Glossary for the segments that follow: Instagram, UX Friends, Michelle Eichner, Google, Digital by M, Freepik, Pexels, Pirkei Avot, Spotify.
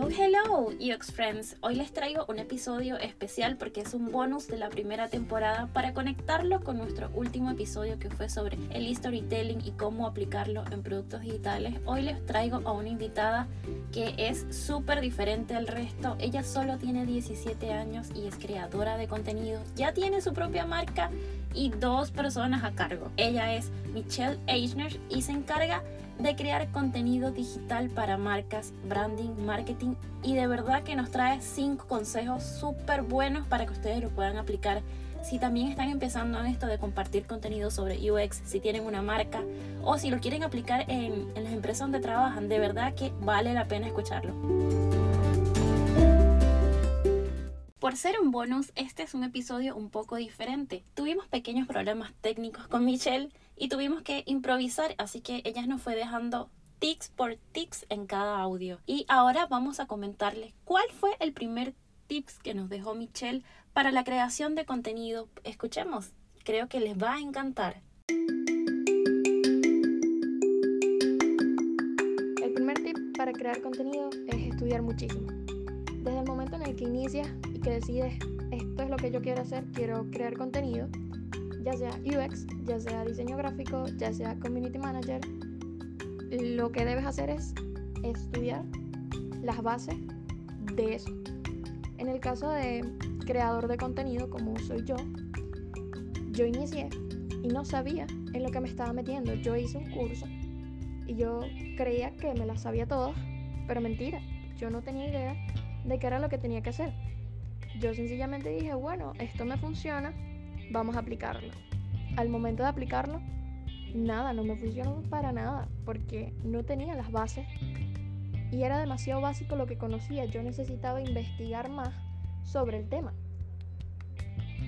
Hello, hello, UX Friends. Hoy les traigo un episodio especial porque es un bonus de la primera temporada para conectarlo con nuestro último episodio que fue sobre el storytelling y cómo aplicarlo en productos digitales. Hoy les traigo a una invitada que es súper diferente al resto. Ella solo tiene 17 años y es creadora de contenido. Ya tiene su propia marca y 2 personas a cargo. Ella es Michelle Eichner y se encarga de crear contenido digital para marcas, branding, marketing, y de verdad que nos trae 5 consejos súper buenos para que ustedes lo puedan aplicar. Si también están empezando en esto de compartir contenido sobre UX, si tienen una marca o si lo quieren aplicar en las empresas donde trabajan, de verdad que vale la pena escucharlo. Por ser un bonus, este es un episodio un poco diferente. Tuvimos pequeños problemas técnicos con Michelle y tuvimos que improvisar, así que ella nos fue dejando tips por tips en cada audio. Y ahora vamos a comentarles cuál fue el primer tips que nos dejó Michelle para la creación de contenido. Escuchemos, creo que les va a encantar. El primer tip para crear contenido es estudiar muchísimo. Desde el momento en el que inicias y que decides, esto es lo que yo quiero hacer, quiero crear contenido, ya sea UX, ya sea diseño gráfico, ya sea community manager, lo que debes hacer es estudiar las bases de eso. En el caso de creador de contenido, como soy yo inicié y no sabía en lo que me estaba metiendo. Yo hice un curso y yo creía que me las sabía todas, pero mentira, yo no tenía idea de qué era lo que tenía que hacer. Yo sencillamente dije, bueno, esto me funciona, vamos a aplicarlo. Al momento de aplicarlo, nada, no me funcionó para nada, porque no tenía las bases y era demasiado básico lo que conocía. Yo necesitaba investigar más sobre el tema.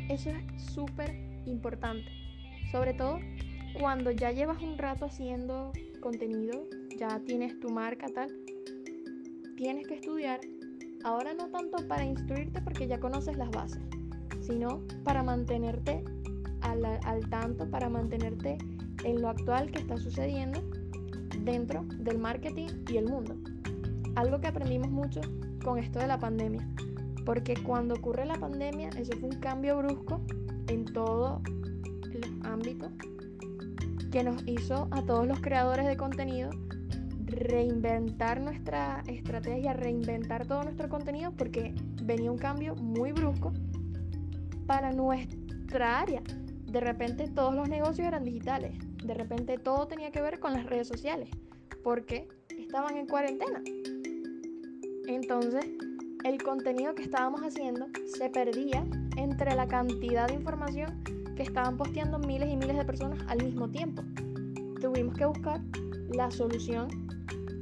Eso es súper importante, sobre todo cuando ya llevas un rato haciendo contenido, ya tienes tu marca, tal. Tienes que estudiar, ahora no tanto para instruirte porque ya conoces las bases, sino para mantenerte al tanto, para mantenerte en lo actual que está sucediendo dentro del marketing y el mundo. Algo que aprendimos mucho con esto de la pandemia, porque cuando ocurre la pandemia, eso fue un cambio brusco en todos los ámbitos que nos hizo a todos los creadores de contenido reinventar nuestra estrategia, reinventar todo nuestro contenido, porque venía un cambio muy brusco para nuestra área. De repente todos los negocios eran digitales, de repente todo tenía que ver con las redes sociales, porque estaban en cuarentena. Entonces, el contenido que estábamos haciendo se perdía entre la cantidad de información que estaban posteando miles y miles de personas al mismo tiempo. Tuvimos que buscar la solución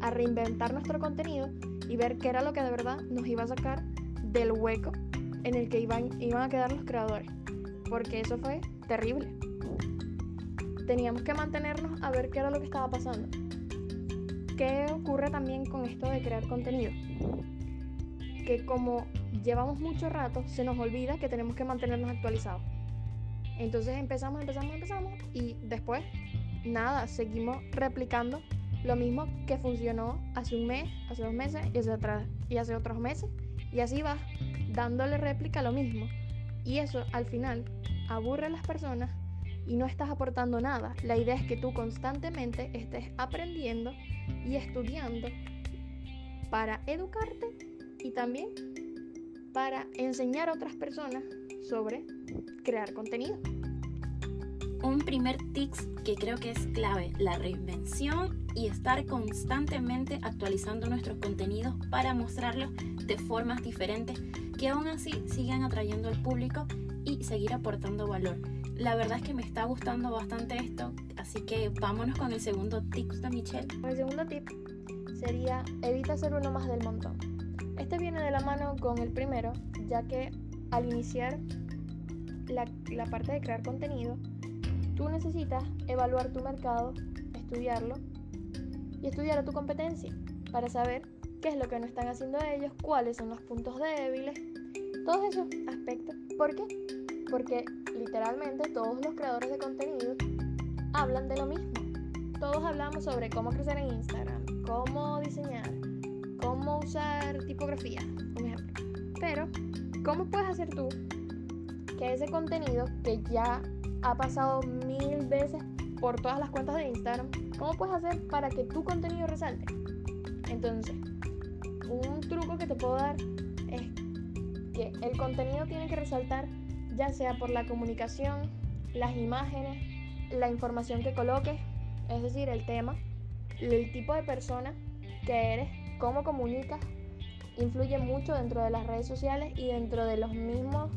a reinventar nuestro contenido y ver qué era lo que de verdad nos iba a sacar del hueco en el que iban a quedar los creadores, porque eso fue terrible. Teníamos que mantenernos a ver qué era lo que estaba pasando. ¿Qué ocurre también con esto de crear contenido? Que como llevamos mucho rato, se nos olvida que tenemos que mantenernos actualizados. Entonces empezamos y después, nada, seguimos replicando lo mismo que funcionó hace un mes, hace 2 meses y hace otros meses, y así va dándole réplica a lo mismo. Y eso al final aburre a las personas y no estás aportando nada. La idea es que tú constantemente estés aprendiendo y estudiando para educarte y también para enseñar a otras personas sobre crear contenido. Un primer tip que creo que es clave, la reinvención y estar constantemente actualizando nuestros contenidos para mostrarlos de formas diferentes que aún así sigan atrayendo al público y seguir aportando valor. La verdad es que me está gustando bastante esto, así que vámonos con el segundo tip de Michelle. El segundo tip sería evita ser uno más del montón. Este viene de la mano con el primero, ya que al iniciar la parte de crear contenido, tú necesitas evaluar tu mercado, estudiarlo y estudiar a tu competencia para saber qué es lo que no están haciendo ellos, cuáles son los puntos débiles, todos esos aspectos. ¿Por qué? Porque literalmente todos los creadores de contenido hablan de lo mismo. Todos hablamos sobre cómo crecer en Instagram, cómo diseñar, cómo usar tipografía, por ejemplo. Pero, ¿cómo puedes hacer tú que ese contenido que ya ha pasado 1000 veces por todas las cuentas de Instagram, cómo puedes hacer para que tu contenido resalte? Entonces, un truco que te puedo dar es que el contenido tiene que resaltar, ya sea por la comunicación, las imágenes, la información que coloques, es decir, el tema, el tipo de persona que eres, cómo comunicas, influye mucho dentro de las redes sociales y dentro de los mismos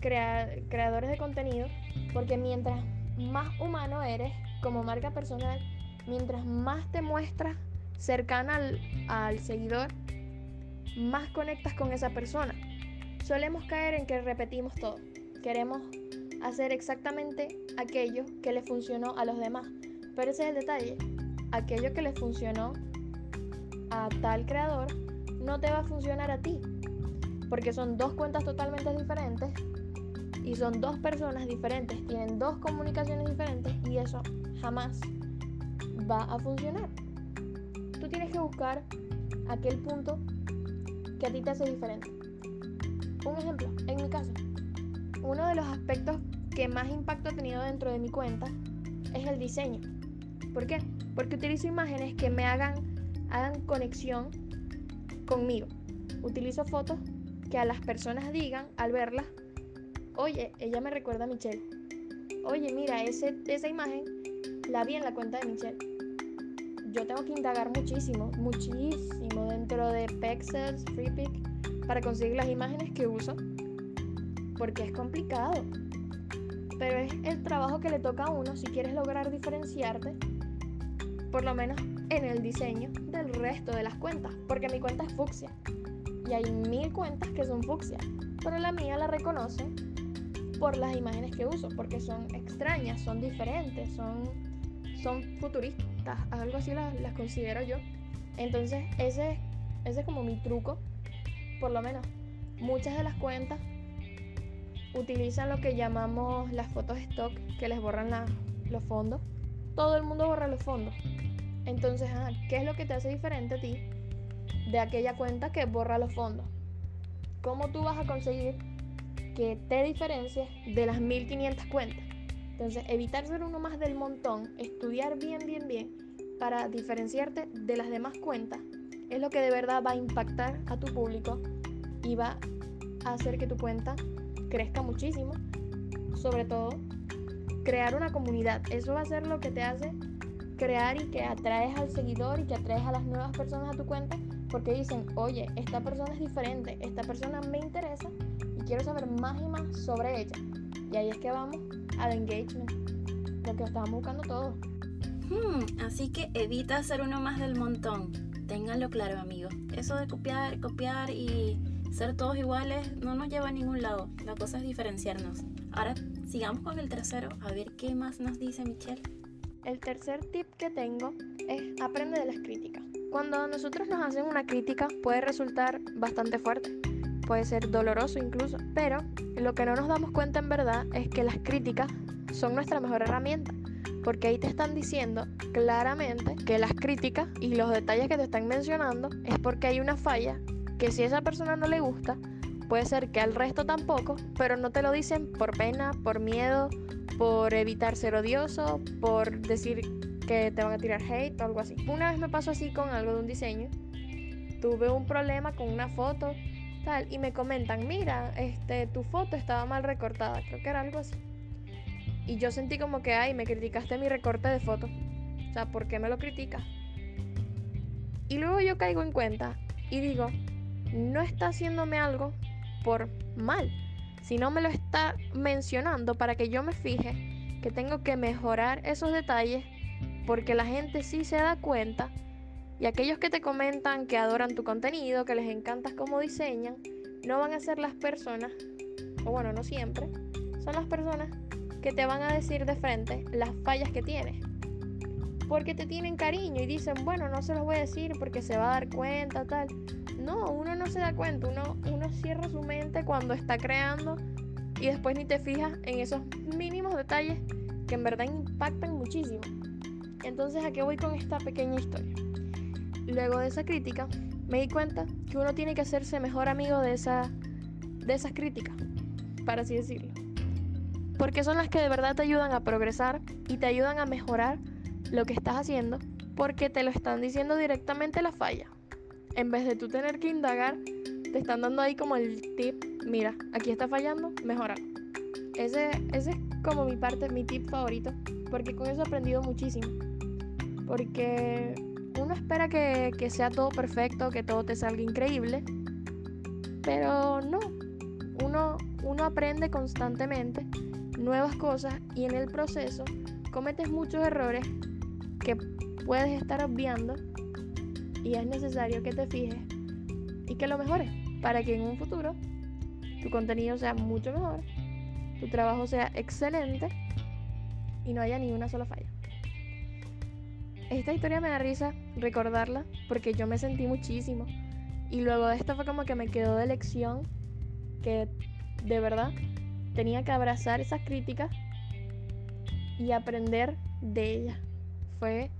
creadores de contenido, porque mientras más humano eres como marca personal, mientras más te muestras cercana al seguidor, más conectas con esa persona. Solemos caer en que repetimos todo, queremos hacer exactamente aquello que le funcionó a los demás, pero ese es el detalle: aquello que le funcionó a tal creador no te va a funcionar a ti, porque son dos cuentas totalmente diferentes y son dos personas diferentes, tienen dos comunicaciones diferentes y eso jamás va a funcionar. Tú tienes que buscar aquel punto que a ti te hace diferente. Un ejemplo, en mi caso, uno de los aspectos que más impacto ha tenido dentro de mi cuenta es el diseño. ¿Por qué? Porque utilizo imágenes que me hagan conexión conmigo. Utilizo fotos que a las personas digan al verlas: oye, ella me recuerda a Michelle. Oye, mira, esa imagen la vi en la cuenta de Michelle. Yo tengo que indagar muchísimo dentro de Pexels, Freepik, para conseguir las imágenes que uso, porque es complicado. Pero es el trabajo que le toca a uno si quieres lograr diferenciarte, por lo menos en el diseño, del resto de las cuentas, porque mi cuenta es fucsia y hay 1000 cuentas que son fucsia, pero la mía la reconocen por las imágenes que uso, porque son extrañas, son diferentes, son futuristas, algo así las considero yo. Entonces ese es como mi truco. Por lo menos muchas de las cuentas utilizan lo que llamamos las fotos stock, que les borran los fondos. Todo el mundo borra los fondos. Entonces, ¿qué es lo que te hace diferente a ti de aquella cuenta que borra los fondos? ¿Cómo tú vas a conseguir que te diferencies de las 1500 cuentas? Entonces, evitar ser uno más del montón, estudiar bien para diferenciarte de las demás cuentas, es lo que de verdad va a impactar a tu público y va a hacer que tu cuenta crezca muchísimo. Sobre todo, crear una comunidad. Eso va a ser lo que te hace crear y que atraes al seguidor y que atraes a las nuevas personas a tu cuenta, porque dicen: oye, esta persona es diferente, esta persona me interesa y quiero saber más y más sobre ella. Y ahí es que vamos al engagement, lo que estábamos buscando todos. Así que evita ser uno más del montón. Ténganlo claro, amigos. Eso de copiar y ser todos iguales no nos lleva a ningún lado. La cosa es diferenciarnos. Ahora sigamos con el tercero, a ver qué más nos dice Michelle. El tercer tip que tengo es: aprende de las críticas. Cuando a nosotros nos hacen una crítica, puede resultar bastante fuerte, puede ser doloroso incluso, pero lo que no nos damos cuenta en verdad es que las críticas son nuestra mejor herramienta, porque ahí te están diciendo claramente que las críticas y los detalles que te están mencionando es porque hay una falla que, si a esa persona no le gusta, puede ser que al resto tampoco, pero no te lo dicen por pena, por miedo, por evitar ser odioso, por decir que te van a tirar hate o algo así. Una vez me pasó así con algo de un diseño. Tuve un problema con una foto, tal, y me comentan: mira, tu foto estaba mal recortada, creo que era algo así. Y yo sentí como que: ay, me criticaste mi recorte de foto, o sea, ¿por qué me lo criticas? Y luego yo caigo en cuenta y digo: no está haciéndome algo por mal, si no me lo está mencionando para que yo me fije que tengo que mejorar esos detalles, porque la gente sí se da cuenta, y aquellos que te comentan que adoran tu contenido, que les encanta cómo diseñan, no van a ser las personas, o bueno, no siempre, son las personas que te van a decir de frente las fallas que tienes, porque te tienen cariño y dicen: bueno, no se los voy a decir porque se va a dar cuenta, tal. No, uno no se da cuenta, uno cierra su mente cuando está creando y después ni te fijas en esos mínimos detalles que en verdad impactan muchísimo. Entonces, ¿a qué voy con esta pequeña historia? Luego de esa crítica, me di cuenta que uno tiene que hacerse mejor amigo de esas críticas, para así decirlo. Porque son las que de verdad te ayudan a progresar y te ayudan a mejorar lo que estás haciendo, porque te lo están diciendo directamente la falla. En vez de tú tener que indagar, te están dando ahí como el tip: mira, aquí está fallando, mejora. Ese es como mi parte, mi tip favorito, porque con eso he aprendido muchísimo. Porque uno espera que sea todo perfecto, que todo te salga increíble, pero no. Uno aprende constantemente nuevas cosas y en el proceso cometes muchos errores que puedes estar obviando, y es necesario que te fijes y que lo mejores para que en un futuro tu contenido sea mucho mejor, tu trabajo sea excelente y no haya ni una sola falla. Esta historia me da risa recordarla porque yo me sentí muchísimo, y luego de esto fue como que me quedó de lección que de verdad tenía que abrazar esas críticas y aprender de ellas. Fue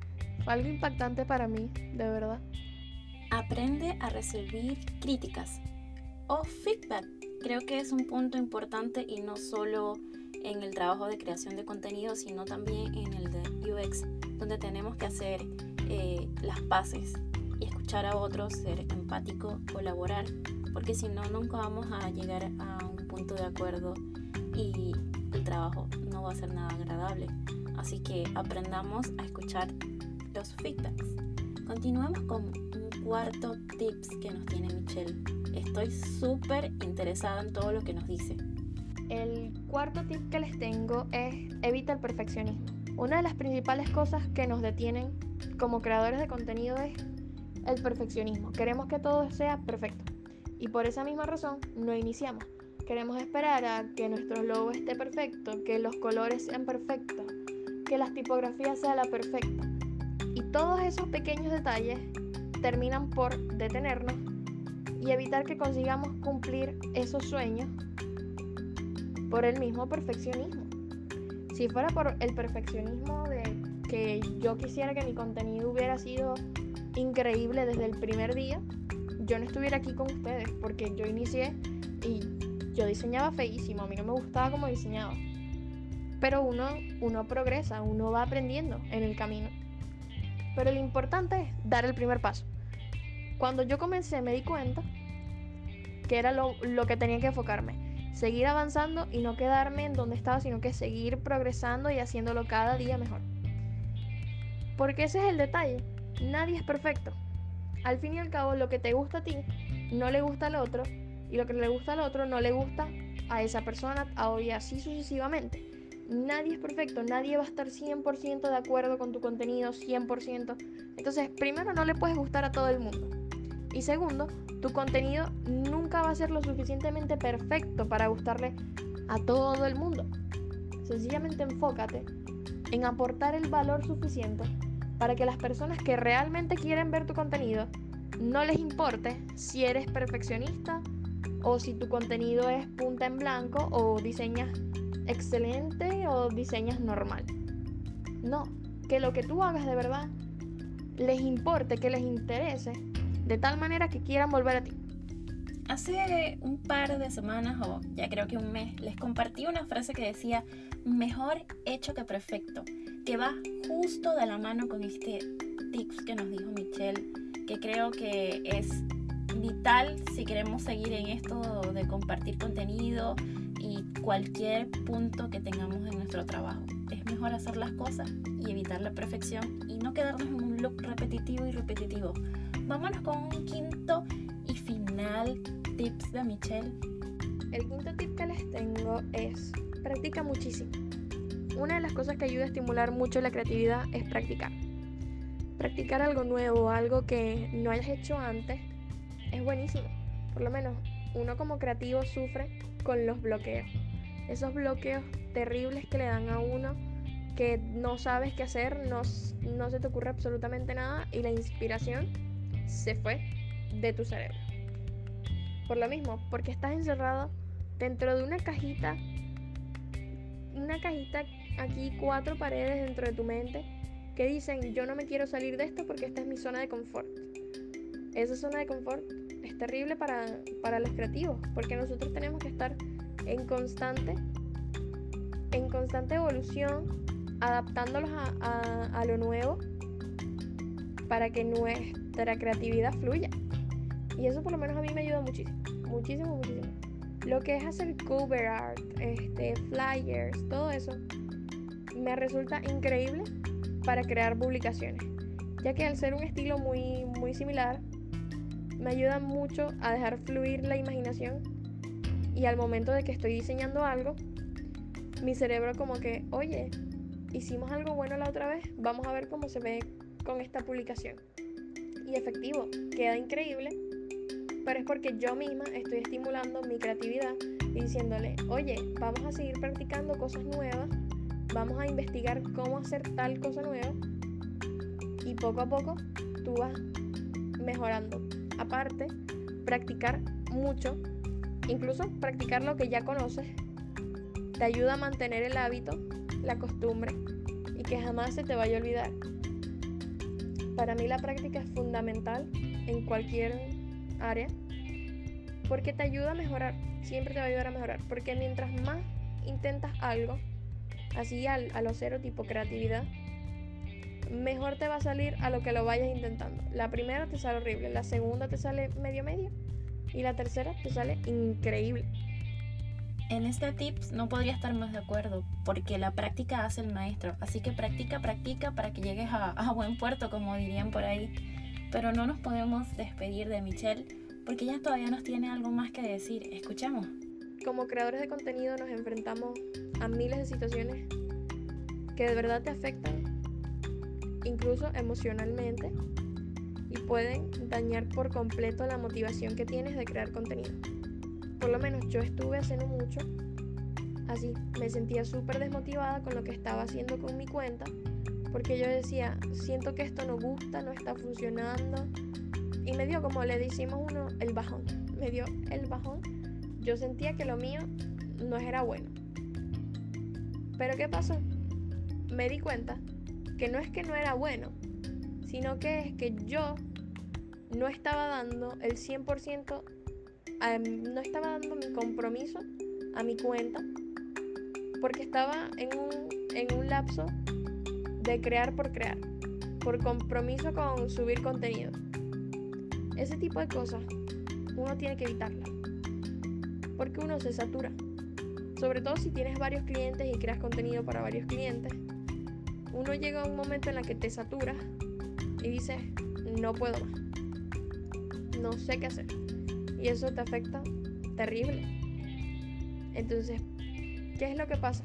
algo impactante para mí, de verdad. Aprende a recibir críticas o feedback. Creo que es un punto importante, y no solo en el trabajo de creación de contenido, sino también en el de UX, donde tenemos que hacer las paces y escuchar a otros, ser empático, colaborar, porque si no, nunca vamos a llegar a un punto de acuerdo y el trabajo no va a ser nada agradable. Así que aprendamos a escuchar los feedbacks. Continuemos con un cuarto tips que nos tiene Michelle. Estoy súper interesada en todo lo que nos dice. El cuarto tip que les tengo es: evita el perfeccionismo. Una de las principales cosas que nos detienen como creadores de contenido es el perfeccionismo. Queremos que todo sea perfecto, y por esa misma razón no iniciamos. Queremos esperar a que nuestro logo esté perfecto, que los colores sean perfectos, que las tipografías sean la perfecta. Y todos esos pequeños detalles terminan por detenernos y evitar que consigamos cumplir esos sueños por el mismo perfeccionismo. Si fuera por el perfeccionismo de que yo quisiera que mi contenido hubiera sido increíble desde el primer día, yo no estuviera aquí con ustedes, porque yo inicié y yo diseñaba feísimo, a mí no me gustaba cómo diseñaba. Pero uno progresa, uno va aprendiendo en el camino. Pero lo importante es dar el primer paso. Cuando yo comencé me di cuenta que era lo que tenía que enfocarme. Seguir avanzando y no quedarme en donde estaba, sino que seguir progresando y haciéndolo cada día mejor. Porque ese es el detalle. Nadie es perfecto. Al fin y al cabo, lo que te gusta a ti no le gusta al otro, y lo que le gusta al otro no le gusta a esa persona, y así sucesivamente. Nadie es perfecto, nadie va a estar 100% de acuerdo con tu contenido, 100%. Entonces, primero, no le puedes gustar a todo el mundo. Y segundo, tu contenido nunca va a ser lo suficientemente perfecto para gustarle a todo el mundo. Sencillamente enfócate en aportar el valor suficiente para que las personas que realmente quieren ver tu contenido no les importe si eres perfeccionista o si tu contenido es punta en blanco o diseñas excelente o diseñas normal. No, que lo que tú hagas de verdad les importe, que les interese, de tal manera que quieran volver a ti. Hace un par de semanas, o ya creo que un mes, les compartí una frase que decía: mejor hecho que perfecto, que va justo de la mano con este tips que nos dijo Michelle, que creo que es vital si queremos seguir en esto de compartir contenido y cualquier punto que tengamos en nuestro trabajo. Es mejor hacer las cosas y evitar la perfección y no quedarnos en un loop repetitivo. Vámonos con un quinto y final tips de Michelle. El quinto tip que les tengo es: practica muchísimo. Una de las cosas que ayuda a estimular mucho la creatividad es practicar. Practicar algo nuevo, algo que no hayas hecho antes, es buenísimo. Por lo menos uno como creativo sufre con los bloqueos, esos bloqueos terribles que le dan a uno, que no sabes qué hacer, no se te ocurre absolutamente nada y la inspiración se fue de tu cerebro. Por lo mismo, porque estás encerrado dentro de una cajita aquí, cuatro paredes dentro de tu mente que dicen: yo no me quiero salir de esto porque esta es mi zona de confort. esa zona de confort es terrible para los creativos, porque nosotros tenemos que estar en constante evolución, adaptándolos a lo nuevo para que nuestra creatividad fluya. Y eso por lo menos a mí me ayuda muchísimo, muchísimo, muchísimo. Lo que es hacer cover art, flyers, todo eso, me resulta increíble para crear publicaciones, ya que al ser un estilo muy, muy similar, me ayuda mucho a dejar fluir la imaginación, y al momento de que estoy diseñando algo, mi cerebro como que, oye, hicimos algo bueno la otra vez, vamos a ver cómo se ve con esta publicación. Y efectivo, queda increíble, pero es porque yo misma estoy estimulando mi creatividad y diciéndole, oye, vamos a seguir practicando cosas nuevas, vamos a investigar cómo hacer tal cosa nueva, y poco a poco tú vas mejorando. Aparte, practicar mucho, incluso practicar lo que ya conoces, te ayuda a mantener el hábito, la costumbre, y que jamás se te vaya a olvidar. Para mí la práctica es fundamental en cualquier área, porque te ayuda a mejorar, siempre te va a ayudar a mejorar, porque mientras más intentas algo, así a lo cero tipo creatividad, mejor te va a salir a lo que lo vayas intentando. La primera te sale horrible, la segunda te sale medio, y la tercera te sale increíble. En este tips no podría estar más de acuerdo, porque la práctica hace el maestro, así que practica para que llegues a buen puerto, como dirían por ahí. Pero no nos podemos despedir de Michelle, porque ella todavía nos tiene algo más que decir. Escuchamos. Como creadores de contenido nos enfrentamos a miles de situaciones que de verdad te afectan, incluso emocionalmente, y pueden dañar por completo la motivación que tienes de crear contenido. Por lo menos yo estuve haciendo mucho así, me sentía súper desmotivada con lo que estaba haciendo con mi cuenta, porque yo decía, siento que esto no gusta, no está funcionando, y me dio, como le decimos uno, el bajón. Me dio el bajón, yo sentía que lo mío no era bueno. Pero ¿qué pasó? Me di cuenta que no era bueno, sino que es que yo no estaba dando el 100%, no estaba dando mi compromiso a mi cuenta, porque estaba en un lapso de crear por crear, por compromiso con subir contenido. Ese tipo de cosas uno tiene que evitarlas, porque uno se satura, sobre todo si tienes varios clientes y creas contenido para varios clientes. Uno llega a un momento en el que te saturas y dices, no puedo más, no sé qué hacer, y eso te afecta terrible. Entonces, ¿qué es lo que pasa?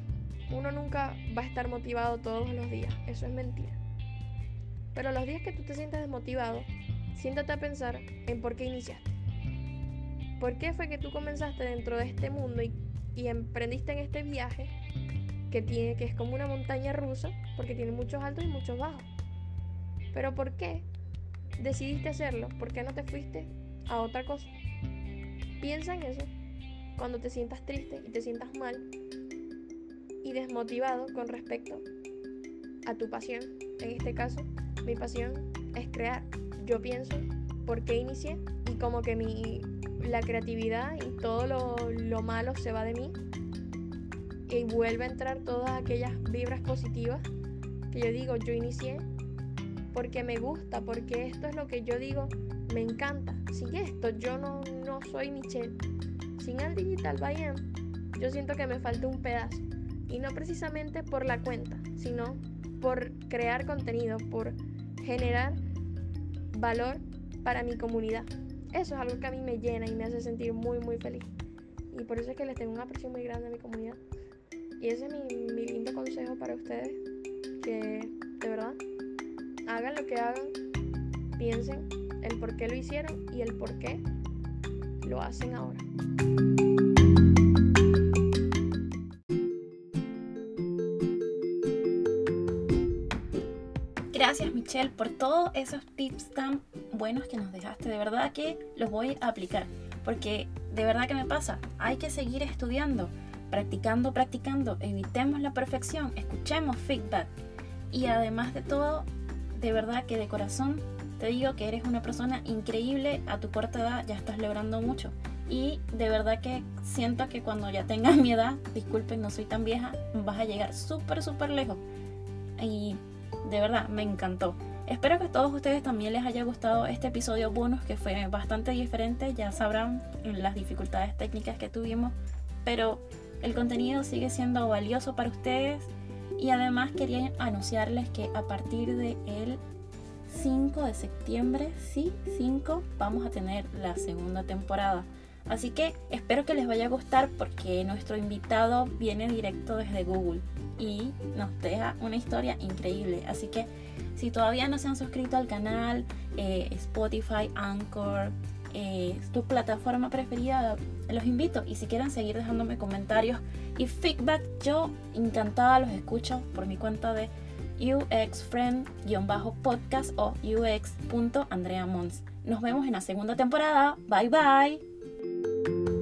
Uno nunca va a estar motivado todos los días, eso es mentira. Pero los días que tú te sientas desmotivado, siéntate a pensar en por qué iniciaste. ¿Por qué fue que tú comenzaste dentro de este mundo y emprendiste en este viaje que es como una montaña rusa, porque tiene muchos altos y muchos bajos? Pero ¿por qué decidiste hacerlo? ¿Por qué no te fuiste a otra cosa? Piensa en eso cuando te sientas triste y te sientas mal y desmotivado con respecto a tu pasión. En este caso, mi pasión es crear. Yo pienso por qué inicié, y como que la creatividad y todo lo malo se va de mí, y vuelve a entrar todas aquellas vibras positivas que yo digo, yo inicié porque me gusta, porque esto es lo que yo digo, me encanta. Sin esto yo no soy Michelle. Sin el Digital by M yo siento que me falta un pedazo, y no precisamente por la cuenta, sino por crear contenido, por generar valor para mi comunidad. Eso es algo que a mí me llena y me hace sentir muy, muy feliz, y por eso es que les tengo un aprecio muy grande a mi comunidad. Y ese es mi lindo consejo para ustedes, que de verdad, hagan lo que hagan, piensen el por qué lo hicieron y el por qué lo hacen ahora. Gracias, Michelle, por todos esos tips tan buenos que nos dejaste. De verdad que los voy a aplicar, porque de verdad que me pasa, hay que seguir estudiando, practicando, evitemos la perfección, escuchemos feedback, y además de todo, de verdad que de corazón Te digo que eres una persona increíble, a tu corta edad ya estás logrando mucho. Y de verdad que siento que cuando ya tengas mi edad, disculpen, no soy tan vieja, vas a llegar súper, súper lejos. Y de verdad, me encantó. Espero que a todos ustedes también les haya gustado este episodio bonus, que fue bastante diferente. Ya sabrán las dificultades técnicas que tuvimos, pero el contenido sigue siendo valioso para ustedes. Y además quería anunciarles que a partir del 5 de septiembre, sí, 5, vamos a tener la segunda temporada. Así que espero que les vaya a gustar, porque nuestro invitado viene directo desde Google y nos deja una historia increíble. Así que si todavía no se han suscrito al canal, Spotify, Anchor, tu plataforma preferida, los invito. Y si quieren seguir dejándome comentarios y feedback, yo encantada los escucho por mi cuenta de UX Friend-podcast o UX.AndreaMons. Nos vemos en la segunda temporada. Bye bye.